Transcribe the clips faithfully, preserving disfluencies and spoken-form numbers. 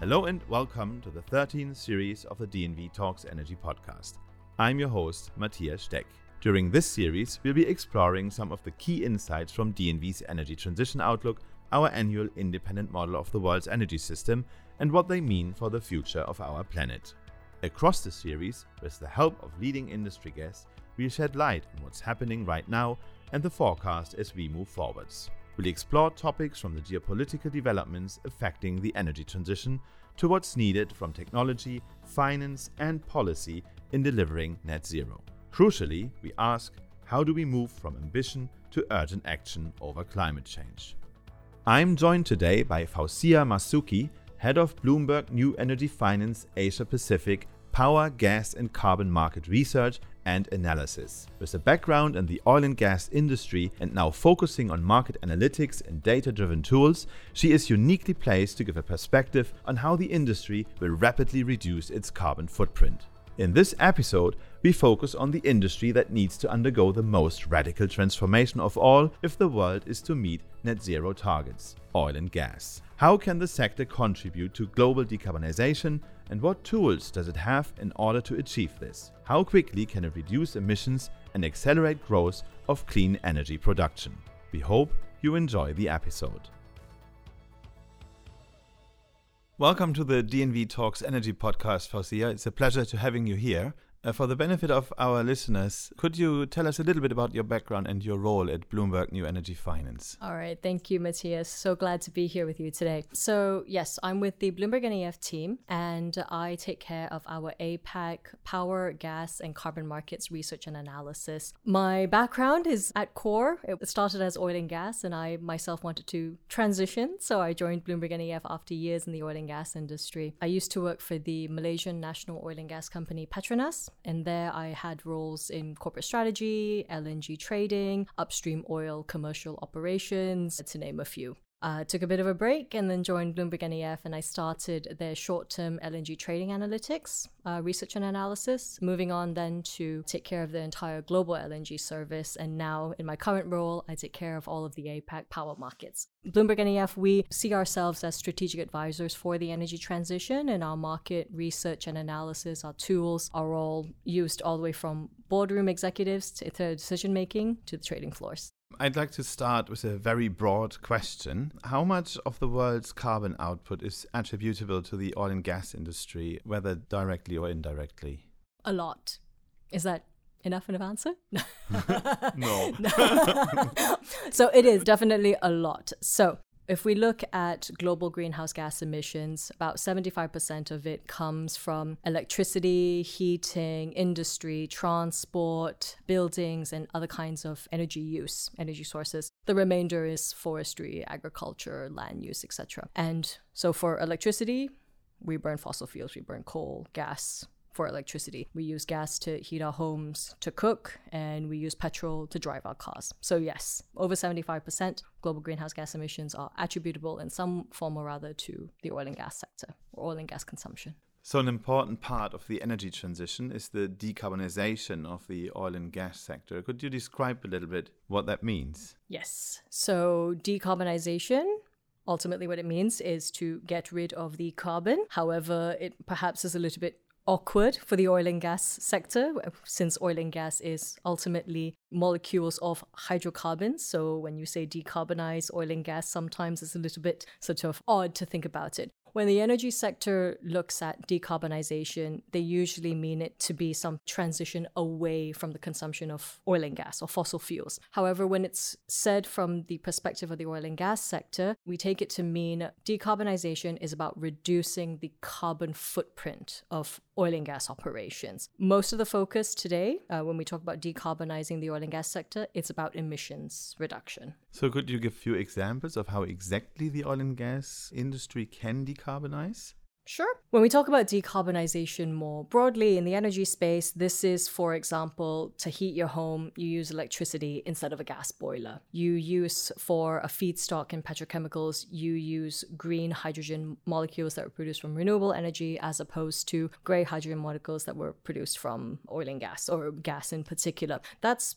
Hello and welcome to the thirteenth series of the D N V Talks Energy podcast. I'm your host, Matthias Steck. During this series, we'll be exploring some of the key insights from D N V's Energy Transition Outlook, our annual independent model of the world's energy system, and what they mean for the future of our planet. Across the series, with the help of leading industry guests, we'll shed light on what's happening right now and the forecast as we move forwards. We'll explore topics from the geopolitical developments affecting the energy transition to what's needed from technology, finance, and policy in delivering net zero. Crucially, we ask, how do we move from ambition to urgent action over climate change? I'm joined today by Fauzia Masuki, head of Bloomberg New Energy Finance Asia Pacific Power, Gas and Carbon Market Research and Analysis. With a background in the oil and gas industry and now focusing on market analytics and data-driven tools, she is uniquely placed to give a perspective on how the industry will rapidly reduce its carbon footprint. In this episode, we focus on the industry that needs to undergo the most radical transformation of all if the world is to meet net zero targets, oil and gas. How can the sector contribute to global decarbonization, and what tools does it have in order to achieve this? How quickly can it reduce emissions and accelerate growth of clean energy production? We hope you enjoy the episode. Welcome to the D N V Talks Energy podcast, Fauzia. It's a pleasure to having you here. Uh, for the benefit of our listeners, could you tell us a little bit about your background and your role at Bloomberg New Energy Finance? All right. Thank you, Matthias. So glad to be here with you today. So yes, I'm with the Bloomberg N E F team, and I take care of our APAC Power, Gas and Carbon Markets Research and Analysis. My background is at core. It started as oil and gas, and I myself wanted to transition. So I joined Bloomberg N E F after years in the oil and gas industry. I used to work for the Malaysian national oil and gas company Petronas, and there I had roles in corporate strategy, L N G trading, upstream oil commercial operations, to name a few. I uh, took a bit of a break and then joined Bloomberg N E F, and I started their short-term L N G trading analytics, uh, research and analysis, moving on then to take care of the entire global L N G service. And now in my current role, I take care of all of the APAC power markets. Bloomberg N E F, we see ourselves as strategic advisors for the energy transition, and our market research and analysis, our tools are all used all the way from boardroom executives to decision-making to the trading floors. I'd like to start with a very broad question. How much of the world's carbon output is attributable to the oil and gas industry, whether directly or indirectly? A lot. Is that enough of an answer? No. no. no. So it is definitely a lot. So if we look at global greenhouse gas emissions, about seventy-five percent of it comes from electricity, heating, industry, transport, buildings, and other kinds of energy use, energy sources. The remainder is forestry, agriculture, land use, et cetera. And so for electricity, we burn fossil fuels, we burn coal, gas. For electricity, we use gas to heat our homes, to cook, and we use petrol to drive our cars. So yes, over seventy-five percent global greenhouse gas emissions are attributable in some form or other to the oil and gas sector or oil and gas consumption. So an important part of the energy transition is the decarbonization of the oil and gas sector. Could you describe a little bit what that means? Yes. So decarbonization, ultimately what it means is to get rid of the carbon. However, it perhaps is a little bit awkward for the oil and gas sector, since oil and gas is ultimately molecules of hydrocarbons. So when you say decarbonize oil and gas, sometimes it's a little bit sort of odd to think about it. When the energy sector looks at decarbonization, they usually mean it to be some transition away from the consumption of oil and gas or fossil fuels. However, when it's said from the perspective of the oil and gas sector, we take it to mean decarbonization is about reducing the carbon footprint of oil and gas operations. Most of the focus today, uh, when we talk about decarbonizing the oil and gas sector, it's about emissions reduction. So could you give a few examples of how exactly the oil and gas industry can decarbonize? Sure. When we talk about decarbonization more broadly in the energy space, this is, for example, to heat your home, you use electricity instead of a gas boiler. You use for a feedstock in petrochemicals, you use green hydrogen molecules that were produced from renewable energy as opposed to grey hydrogen molecules that were produced from oil and gas or gas in particular. That's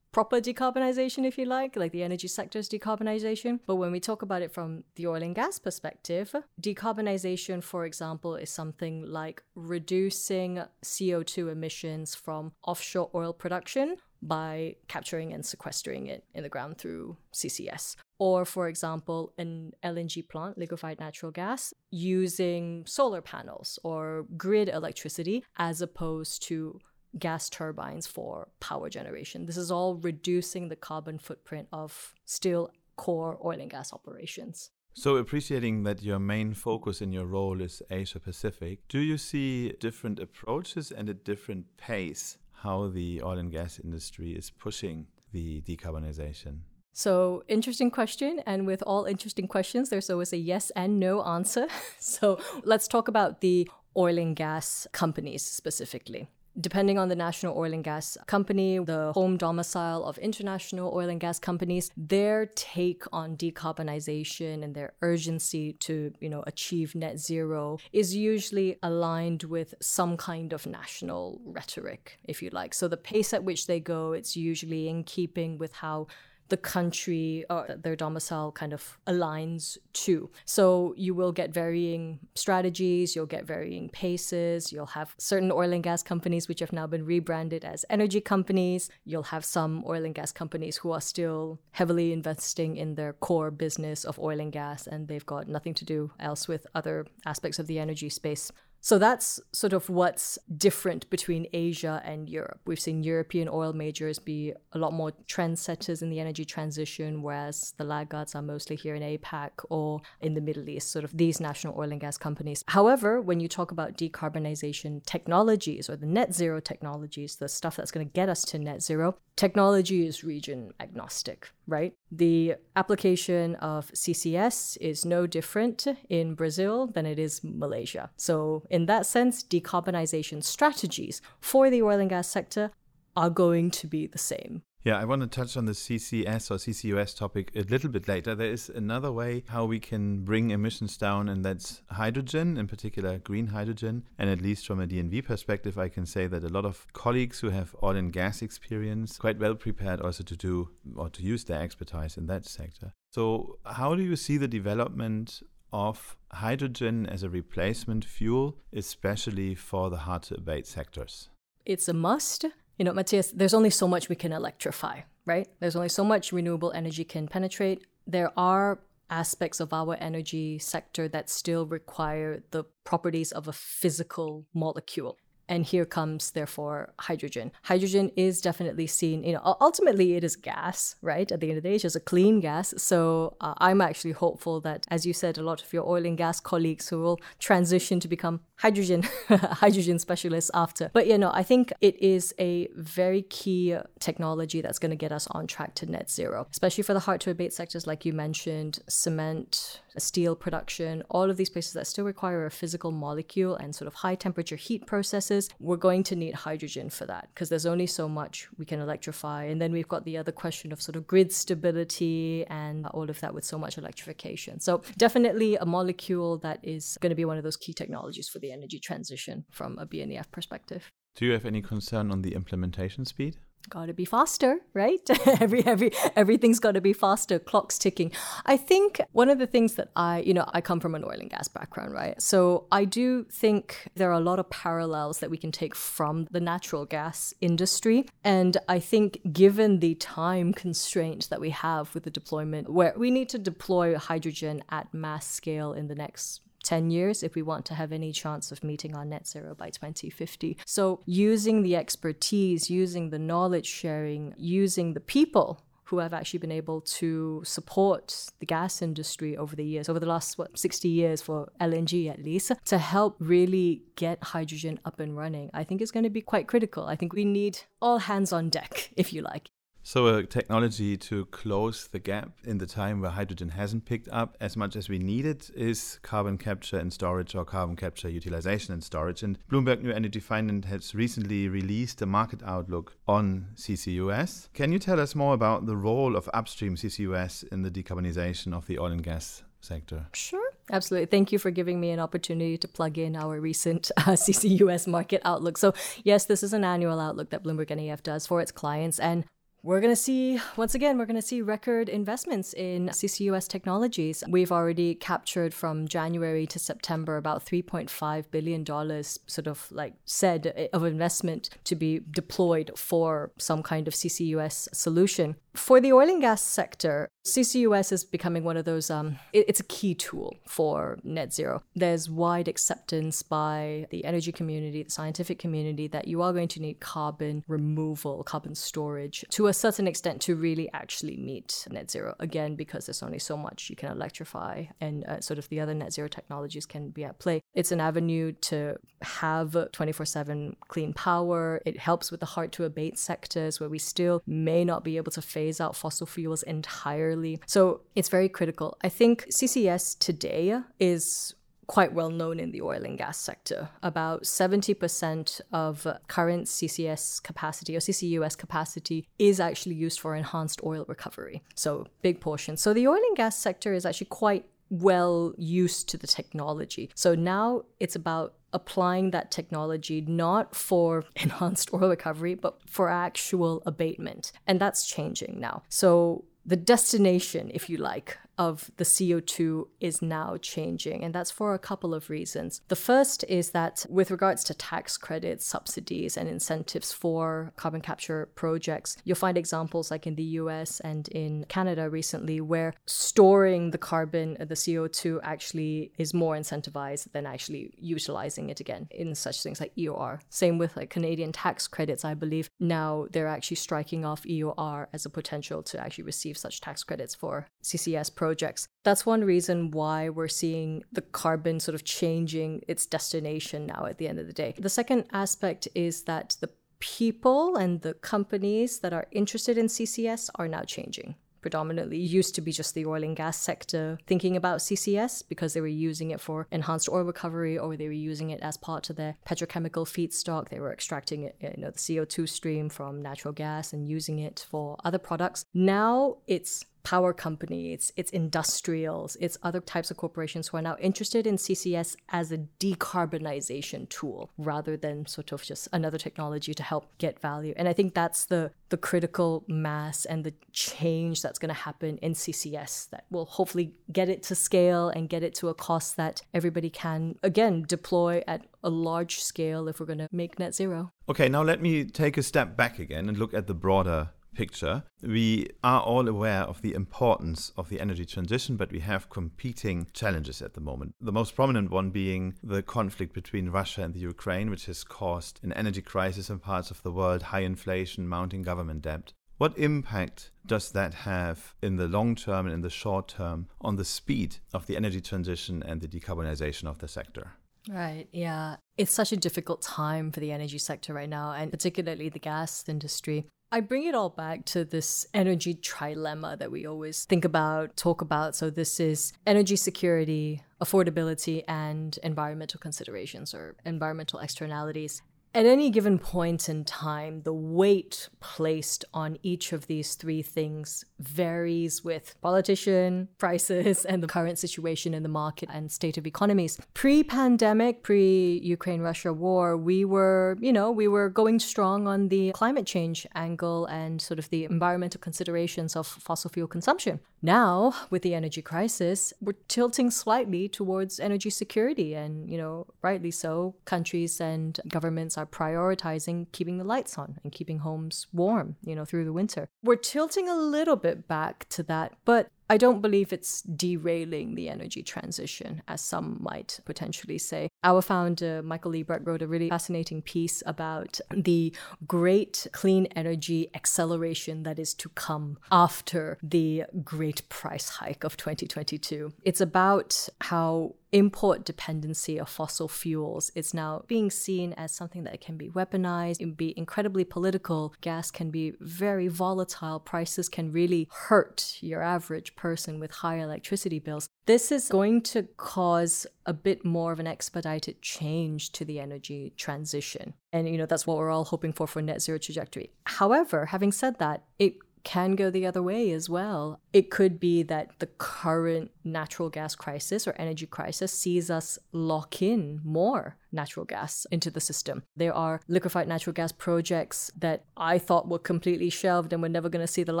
proper decarbonization, if you like, like the energy sector's decarbonization. But when we talk about it from the oil and gas perspective, decarbonization, for example, is something like reducing C O two emissions from offshore oil production by capturing and sequestering it in the ground through C C S. Or, for example, an L N G plant, liquefied natural gas, using solar panels or grid electricity as opposed to gas turbines for power generation. This is all reducing the carbon footprint of still core oil and gas operations. So, appreciating that your main focus in your role is Asia-Pacific, do you see different approaches and a different pace how the oil and gas industry is pushing the decarbonization? So, interesting question. And with all interesting questions, there's always a yes and no answer. So let's talk about the oil and gas companies specifically. Depending on the national oil and gas company, the home domicile of international oil and gas companies, their take on decarbonization and their urgency to, you know, achieve net zero is usually aligned with some kind of national rhetoric, if you like. So the pace at which they go, it's usually in keeping with how the country or their domicile kind of aligns to. So you will get varying strategies, you'll get varying paces, you'll have certain oil and gas companies which have now been rebranded as energy companies, you'll have some oil and gas companies who are still heavily investing in their core business of oil and gas, and they've got nothing to do else with other aspects of the energy space. So that's sort of what's different between Asia and Europe. We've seen European oil majors be a lot more trendsetters in the energy transition, whereas the laggards are mostly here in APAC or in the Middle East, sort of these national oil and gas companies. However, when you talk about decarbonization technologies or the net zero technologies, the stuff that's going to get us to net zero, technology is region agnostic, right? The application of C C S is no different in Brazil than it is Malaysia. So in that sense, decarbonization strategies for the oil and gas sector are going to be the same. Yeah, I want to touch on the C C S or C C U S topic a little bit later. There is another way how we can bring emissions down, and that's hydrogen, in particular green hydrogen. And at least from a D N V perspective, I can say that a lot of colleagues who have oil and gas experience quite well prepared also to do or to use their expertise in that sector. So how do you see the development of hydrogen as a replacement fuel, especially for the hard-to-abate sectors? It's a must. You know, Matthias, there's only so much we can electrify, right? There's only so much renewable energy can penetrate. There are aspects of our energy sector that still require the properties of a physical molecule. And here comes, therefore, hydrogen. Hydrogen is definitely seen, you know, ultimately it is gas, right? At the end of the day, it's just a clean gas. So uh, I'm actually hopeful that, as you said, a lot of your oil and gas colleagues who will transition to become hydrogen, hydrogen specialists after. But, you know, I think it is a very key technology that's going to get us on track to net zero, especially for the hard-to-abate sectors, like you mentioned, cement, steel production, all of these places that still require a physical molecule and sort of high-temperature heat processes. We're going to need hydrogen for that because there's only so much we can electrify. And then we've got the other question of sort of grid stability and all of that with so much electrification. So definitely a molecule that is going to be one of those key technologies for the energy transition from a B N E F perspective. Do you have any concern on the implementation speed? Got to be faster, right? every every everything's got to be faster. Clock's ticking. I think one of the things that I, you know, I come from an oil and gas background, right? So I do think there are a lot of parallels that we can take from the natural gas industry. And I think given the time constraint that we have with the deployment, where we need to deploy hydrogen at mass scale in the next ten years if we want to have any chance of meeting our net zero by twenty fifty. So using the expertise, using the knowledge sharing, using the people who have actually been able to support the gas industry over the years, over the last, what, sixty years for L N G at least, to help really get hydrogen up and running, I think is going to be quite critical. I think we need all hands on deck, if you like. So a technology to close the gap in the time where hydrogen hasn't picked up as much as we need it is carbon capture and storage or carbon capture utilization and storage. And Bloomberg New Energy Finance has recently released a market outlook on C C U S. Can you tell us more about the role of upstream C C U S in the decarbonization of the oil and gas sector? Sure. Absolutely. Thank you for giving me an opportunity to plug in our recent uh, C C U S market outlook. So yes, this is an annual outlook that Bloomberg N E F does for its clients. And we're going to see, once again, we're going to see record investments in C C U S technologies. We've already captured from January to September about three point five billion dollars sort of like said of investment to be deployed for some kind of C C U S solution. For the oil and gas sector, C C U S is becoming one of those, um, it, it's a key tool for net zero. There's wide acceptance by the energy community, the scientific community, that you are going to need carbon removal, carbon storage to a certain extent to really actually meet net zero. Again, because there's only so much you can electrify and uh, sort of the other net zero technologies can be at play. It's an avenue to have twenty-four seven clean power. It helps with the hard to abate sectors where we still may not be able to face out fossil fuels entirely. So it's very critical. I think C C S today is quite well known in the oil and gas sector. About seventy percent of current C C S capacity or C C U S capacity is actually used for enhanced oil recovery. So big portion. So the oil and gas sector is actually quite well used to the technology. So now it's about applying that technology not for enhanced oil recovery, but for actual abatement. And that's changing now. So the destination, if you like, of the C O two is now changing. And that's for a couple of reasons. The first is that with regards to tax credits, subsidies, and incentives for carbon capture projects, you'll find examples like in the U S and in Canada recently, where storing the carbon, the C O two actually is more incentivized than actually utilizing it again in such things like E O R. Same with like Canadian tax credits, I believe. Now they're actually striking off E O R as a potential to actually receive such tax credits for C C S projects. Projects. That's one reason why we're seeing the carbon sort of changing its destination now at the end of the day. The second aspect is that the people and the companies that are interested in C C S are now changing. Predominantly used to be just the oil and gas sector thinking about C C S because they were using it for enhanced oil recovery, or they were using it as part of their petrochemical feedstock. They were extracting it, you know, the C O two stream from natural gas and using it for other products. Now it's power companies, it's industrials, it's other types of corporations who are now interested in C C S as a decarbonization tool rather than sort of just another technology to help get value. And I think that's the the critical mass and the change that's going to happen in C C S that will hopefully get it to scale and get it to a cost that everybody can, again, deploy at a large scale if we're going to make net zero. Okay, now let me take a step back again and look at the broader picture. We are all aware of the importance of the energy transition, but we have competing challenges at the moment. The most prominent one being the conflict between Russia and the Ukraine, which has caused an energy crisis in parts of the world, high inflation, mounting government debt. What impact does that have in the long term and in the short term on the speed of the energy transition and the decarbonization of the sector? Right, yeah. It's such a difficult time for the energy sector right now, and particularly the gas industry. I bring it all back to this energy trilemma that we always think about, talk about. So this is energy security, affordability, and environmental considerations or environmental externalities. At any given point in time, the weight placed on each of these three things varies with politician, prices, and the current situation in the market and state of economies. Pre-pandemic, pre-Ukraine-Russia war, we were, you know, we were going strong on the climate change angle and sort of the environmental considerations of fossil fuel consumption. Now, with the energy crisis, we're tilting slightly towards energy security and, you know, rightly so, countries and governments are prioritizing keeping the lights on and keeping homes warm, you know, through the winter. We're tilting a little bit back to that, but I don't believe it's derailing the energy transition, as some might potentially say. Our founder, Michael Liebreich, wrote a really fascinating piece about the great clean energy acceleration that is to come after the great price hike of twenty twenty-two. It's about how import dependency of fossil fuels is now being seen as something that can be weaponized, can be incredibly political. Gas can be very volatile. Prices can really hurt your average person with high electricity bills. This is going to cause a bit more of an expedited change to the energy transition. And, you know, that's what we're all hoping for for net zero trajectory. However, having said that, it can go the other way as well. It could be that the current natural gas crisis or energy crisis sees us lock in more natural gas into the system. There are liquefied natural gas projects that I thought were completely shelved and were never going to see the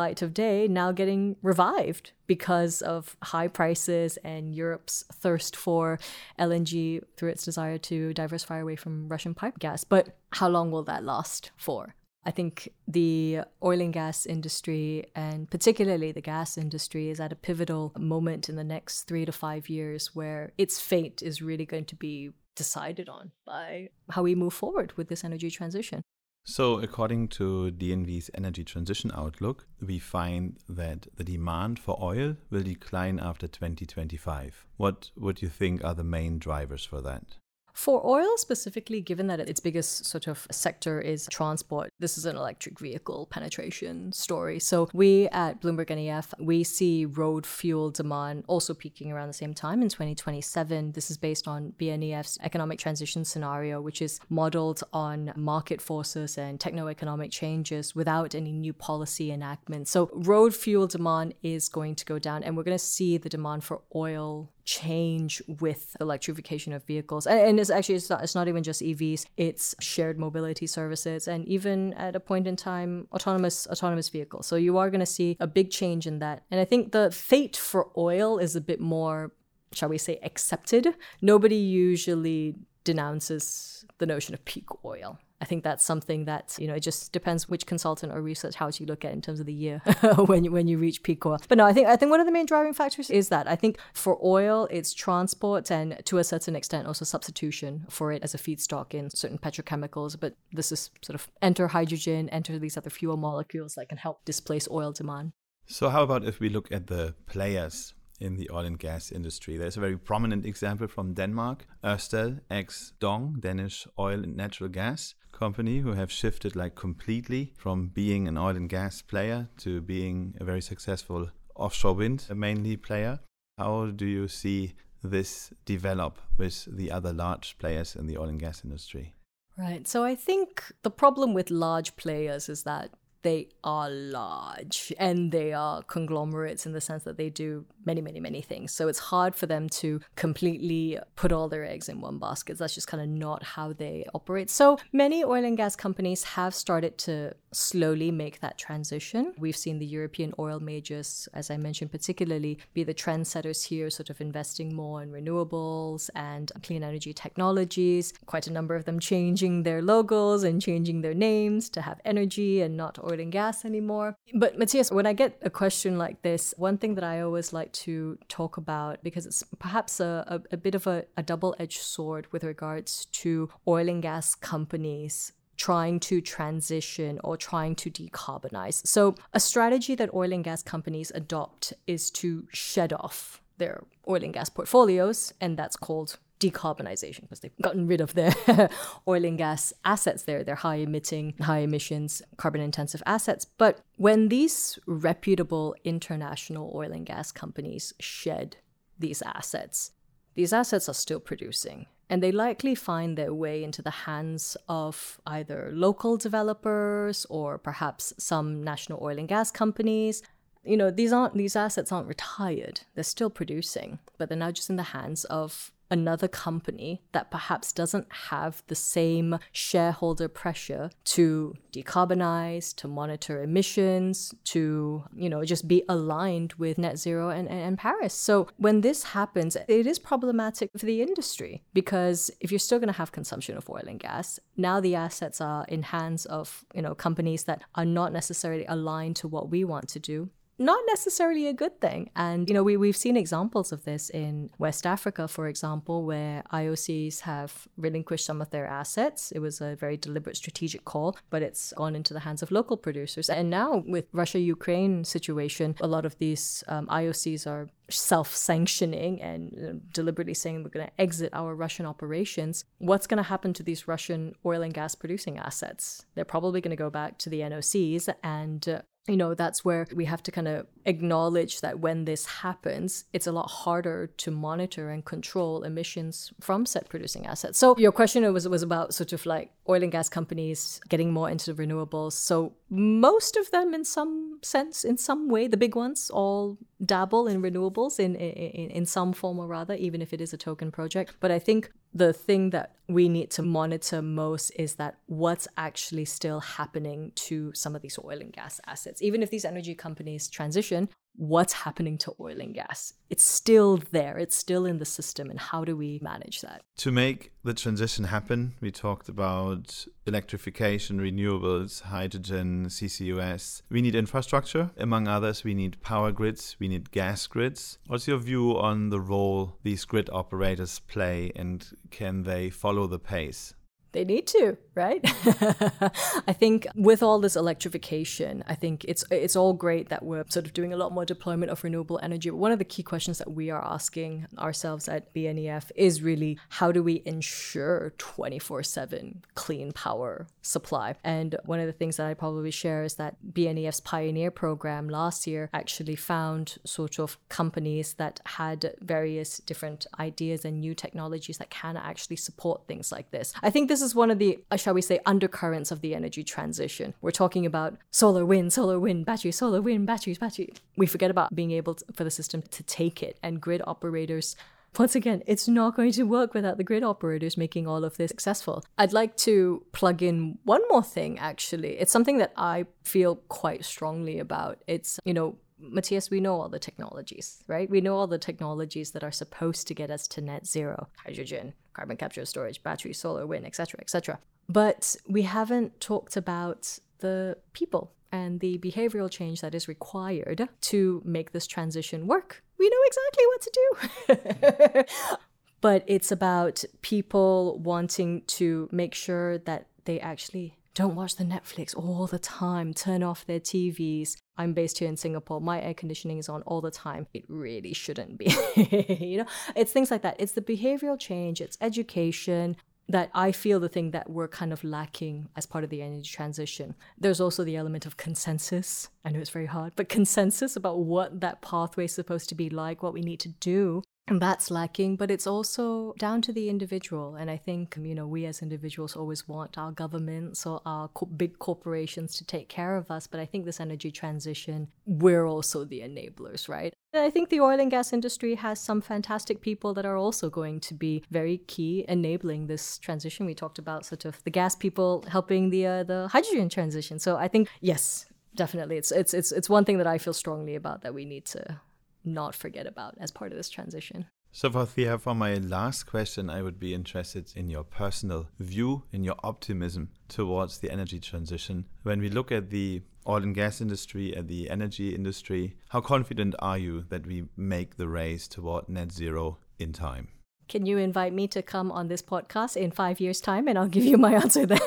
light of day now getting revived because of high prices and Europe's thirst for L N G through its desire to diversify away from Russian pipe gas. But how long will that last for? I think the oil and gas industry, and particularly the gas industry, is at a pivotal moment in the next three to five years where its fate is really going to be decided on by how we move forward with this energy transition. So according to D N V's energy transition outlook, we find that the demand for oil will decline after twenty twenty-five. What would you think are the main drivers for that? For oil specifically, given that its biggest sort of sector is transport, this is an electric vehicle penetration story. So we at Bloomberg N E F, we see road fuel demand also peaking around the same time in twenty twenty-seven. This is based on B N E F's economic transition scenario, which is modeled on market forces and techno-economic changes without any new policy enactment. So road fuel demand is going to go down, and we're going to see the demand for oil change with electrification of vehicles. And, and it's actually, it's not, it's not even just E Vs, it's shared mobility services, and even at a point in time, autonomous autonomous vehicles. So you are going to see a big change in that. And I think the fate for oil is a bit more, shall we say, accepted. Nobody usually denounces the notion of peak oil. I think that's something that, you know, it just depends which consultant or research house you look at in terms of the year when you, when you reach peak oil. But no, I think I think one of the main driving factors is that. I think for oil, it's transport and to a certain extent also substitution for it as a feedstock in certain petrochemicals. But this is sort of enter hydrogen, enter these other fuel molecules that can help displace oil demand. So how about if we look at the players in the oil and gas industry? There's a very prominent example from Denmark, Ørsted, ex-Dong, Danish oil and natural gas company, who have shifted like completely from being an oil and gas player to being a very successful offshore wind mainly player. How do you see this develop with the other large players in the oil and gas industry? Right. So I think the problem with large players is that they are large and they are conglomerates in the sense that they do many, many, many things. So it's hard for them to completely put all their eggs in one basket. That's just kind of not how they operate. So many oil and gas companies have started to slowly make that transition. We've seen the European oil majors, as I mentioned, particularly be the trendsetters here, sort of investing more in renewables and clean energy technologies, quite a number of them changing their logos and changing their names to have energy and not oil and gas anymore. But Matthias, when I get a question like this, one thing that I always like to talk about, because it's perhaps a, a, a bit of a, a double-edged sword with regards to oil and gas companies trying to transition or trying to decarbonize. So a strategy that oil and gas companies adopt is to shed off their oil and gas portfolios, and that's called decarbonization, because they've gotten rid of their oil and gas assets there, their high emitting, high emissions, carbon intensive assets. But when these reputable international oil and gas companies shed these assets, these assets are still producing. And they likely find their way into the hands of either local developers or perhaps some national oil and gas companies. You know, these aren't these assets aren't retired. They're still producing, but they're now just in the hands of another company that perhaps doesn't have the same shareholder pressure to decarbonize, to monitor emissions, to, you know, just be aligned with net zero and, and, and Paris. So when this happens, it is problematic for the industry, because if you're still going to have consumption of oil and gas, now the assets are in hands of, you know, companies that are not necessarily aligned to what we want to do. Not necessarily a good thing. And, you know, we, we've seen examples of this in West Africa, for example, where I O Cs have relinquished some of their assets. It was a very deliberate strategic call, but it's gone into the hands of local producers. And now with Russia-Ukraine situation, a lot of these um, I O Cs are self-sanctioning and deliberately saying we're going to exit our Russian operations. What's going to happen to these Russian oil and gas producing assets? They're probably going to go back to the N O Cs and... Uh, You know, that's where we have to kind of acknowledge that when this happens, it's a lot harder to monitor and control emissions from said producing assets. So your question was was about sort of like oil and gas companies getting more into the renewables. So most of them, in some sense, in some way, the big ones all dabble in renewables in, in, in some form or rather, even if it is a token project. But I think the thing that we need to monitor most is that what's actually still happening to some of these oil and gas assets. Even if these energy companies transition, what's happening to oil and gas? It's still there. It's still in the system. And how do we manage that? To make the transition happen, we talked about electrification, renewables, hydrogen, C C U S. We need infrastructure. Among others, we need power grids. We need gas grids. What's your view on the role these grid operators play, and can they follow the pace? They need to, right? I think with all this electrification, I think it's it's all great that we're sort of doing a lot more deployment of renewable energy. But one of the key questions that we are asking ourselves at B N E F is really, how do we ensure twenty-four seven clean power supply? And one of the things that I probably share is that B N E F's Pioneer program last year actually found sort of companies that had various different ideas and new technologies that can actually support things like this. I think this is one of the, shall we say, undercurrents of the energy transition. We're talking about solar, wind, solar, wind, battery, solar, wind, batteries, battery. We forget about being able to, for the system to take it, and grid operators. Once again, it's not going to work without the grid operators making all of this successful. I'd like to plug in one more thing, actually. It's something that I feel quite strongly about. It's, you know, Matthias, we know all the technologies, right? We know all the technologies that are supposed to get us to net zero. Hydrogen, carbon capture and storage, battery, solar, wind, et cetera, et cetera. But we haven't talked about the people and the behavioral change that is required to make this transition work. We know exactly what to do. But it's about people wanting to make sure that they actually don't watch the Netflix all the time, turn off their T Vs. I'm based here in Singapore. My air conditioning is on all the time. It really shouldn't be. You know, it's things like that. It's the behavioral change, it's education that I feel the thing that we're kind of lacking as part of the energy transition. There's also the element of consensus. I know it's very hard, but consensus about what that pathway is supposed to be like, what we need to do. And that's lacking, but it's also down to the individual. And I think, you know, we as individuals always want our governments or our co- big corporations to take care of us. But I think this energy transition, we're also the enablers, right? And I think the oil and gas industry has some fantastic people that are also going to be very key enabling this transition. We talked about sort of the gas people helping the uh, the hydrogen transition. So I think, yes, definitely. It's, it's, it's, it's one thing that I feel strongly about that we need to not forget about as part of this transition. So, Fauzia, for my last question, I would be interested in your personal view, in your optimism towards the energy transition. When we look at the oil and gas industry, at the energy industry, how confident are you that we make the race toward net zero in time? Can you invite me to come on this podcast in five years' time and I'll give you my answer then?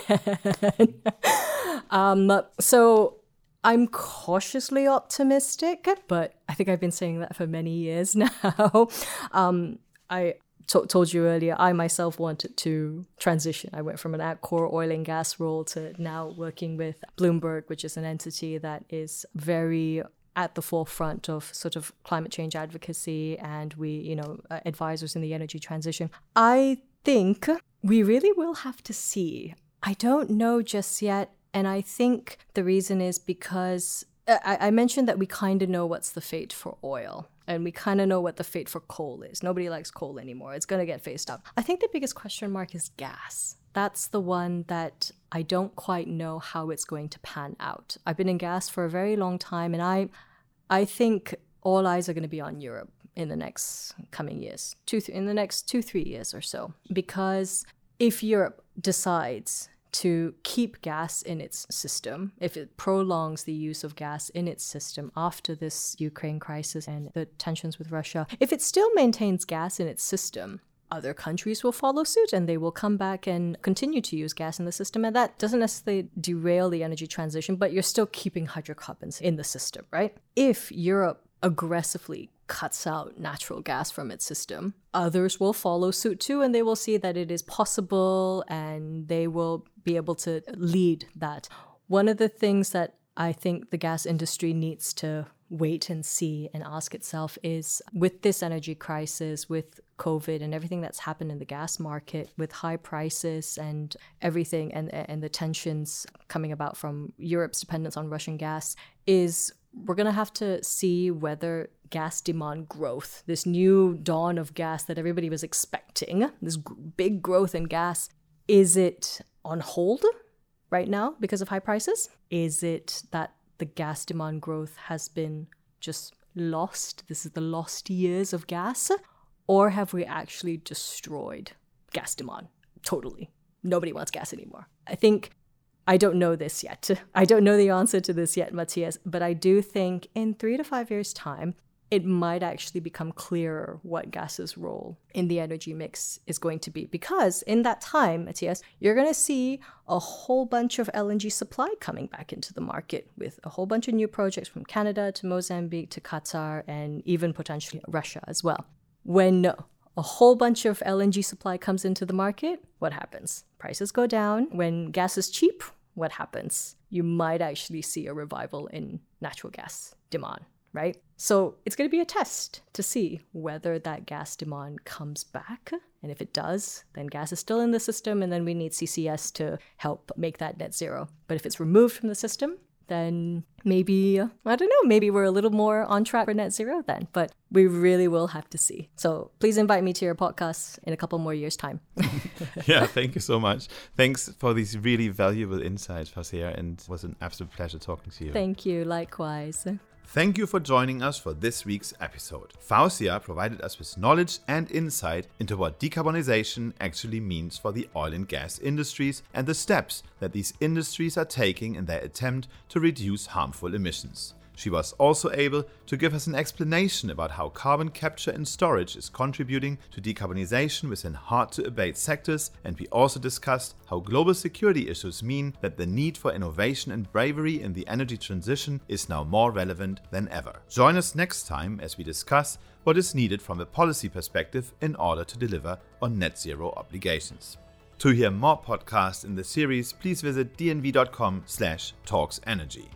um, so... I'm cautiously optimistic, but I think I've been saying that for many years now. Um, I t- told you earlier, I myself wanted to transition. I went from an at-core oil and gas role to now working with Bloomberg, which is an entity that is very at the forefront of sort of climate change advocacy, and we, you know, advisors in the energy transition. I think we really will have to see. I don't know just yet. And I think the reason is because I, I mentioned that we kind of know what's the fate for oil, and we kind of know what the fate for coal is. Nobody likes coal anymore. It's going to get phased out. I think the biggest question mark is gas. That's the one that I don't quite know how it's going to pan out. I've been in gas for a very long time, and I, I think all eyes are going to be on Europe in the next coming years, two, th- in the next two, three years or so, because if Europe decides to keep gas in its system, if it prolongs the use of gas in its system after this Ukraine crisis and the tensions with Russia, if it still maintains gas in its system, other countries will follow suit and they will come back and continue to use gas in the system. And that doesn't necessarily derail the energy transition, but you're still keeping hydrocarbons in the system, right? If Europe aggressively cuts out natural gas from its system, others will follow suit too, and they will see that it is possible and they will be able to lead that. One of the things that I think the gas industry needs to wait and see and ask itself is, with this energy crisis, with COVID and everything that's happened in the gas market, with high prices and everything, and, and the tensions coming about from Europe's dependence on Russian gas, is we're going to have to see whether gas demand growth, this new dawn of gas that everybody was expecting, this g- big growth in gas, is it on hold right now because of high prices? Is it that the gas demand growth has been just lost? This is the lost years of gas? Or have we actually destroyed gas demand totally? Nobody wants gas anymore. I think, I don't know this yet. I don't know the answer to this yet, Matthias, but I do think in three to five years' time, it might actually become clearer what gas's role in the energy mix is going to be. Because in that time, Matthias, you're going to see a whole bunch of L N G supply coming back into the market with a whole bunch of new projects from Canada to Mozambique to Qatar and even potentially Russia as well. When a whole bunch of L N G supply comes into the market, what happens? Prices go down. When gas is cheap, what happens? You might actually see a revival in natural gas demand. Right? So it's going to be a test to see whether that gas demand comes back. And if it does, then gas is still in the system, and then we need C C S to help make that net zero. But if it's removed from the system, then maybe, I don't know, maybe we're a little more on track for net zero then. But we really will have to see. So please invite me to your podcast in a couple more years' time. Yeah, thank you so much. Thanks for these really valuable insights, Fauzia, and it was an absolute pleasure talking to you. Thank you, likewise. Thank you for joining us for this week's episode. Fauzia provided us with knowledge and insight into what decarbonization actually means for the oil and gas industries and the steps that these industries are taking in their attempt to reduce harmful emissions. She was also able to give us an explanation about how carbon capture and storage is contributing to decarbonization within hard-to-abate sectors, and we also discussed how global security issues mean that the need for innovation and bravery in the energy transition is now more relevant than ever. Join us next time as we discuss what is needed from a policy perspective in order to deliver on net zero obligations. To hear more podcasts in the series, please visit d n v dot com slash talks energy.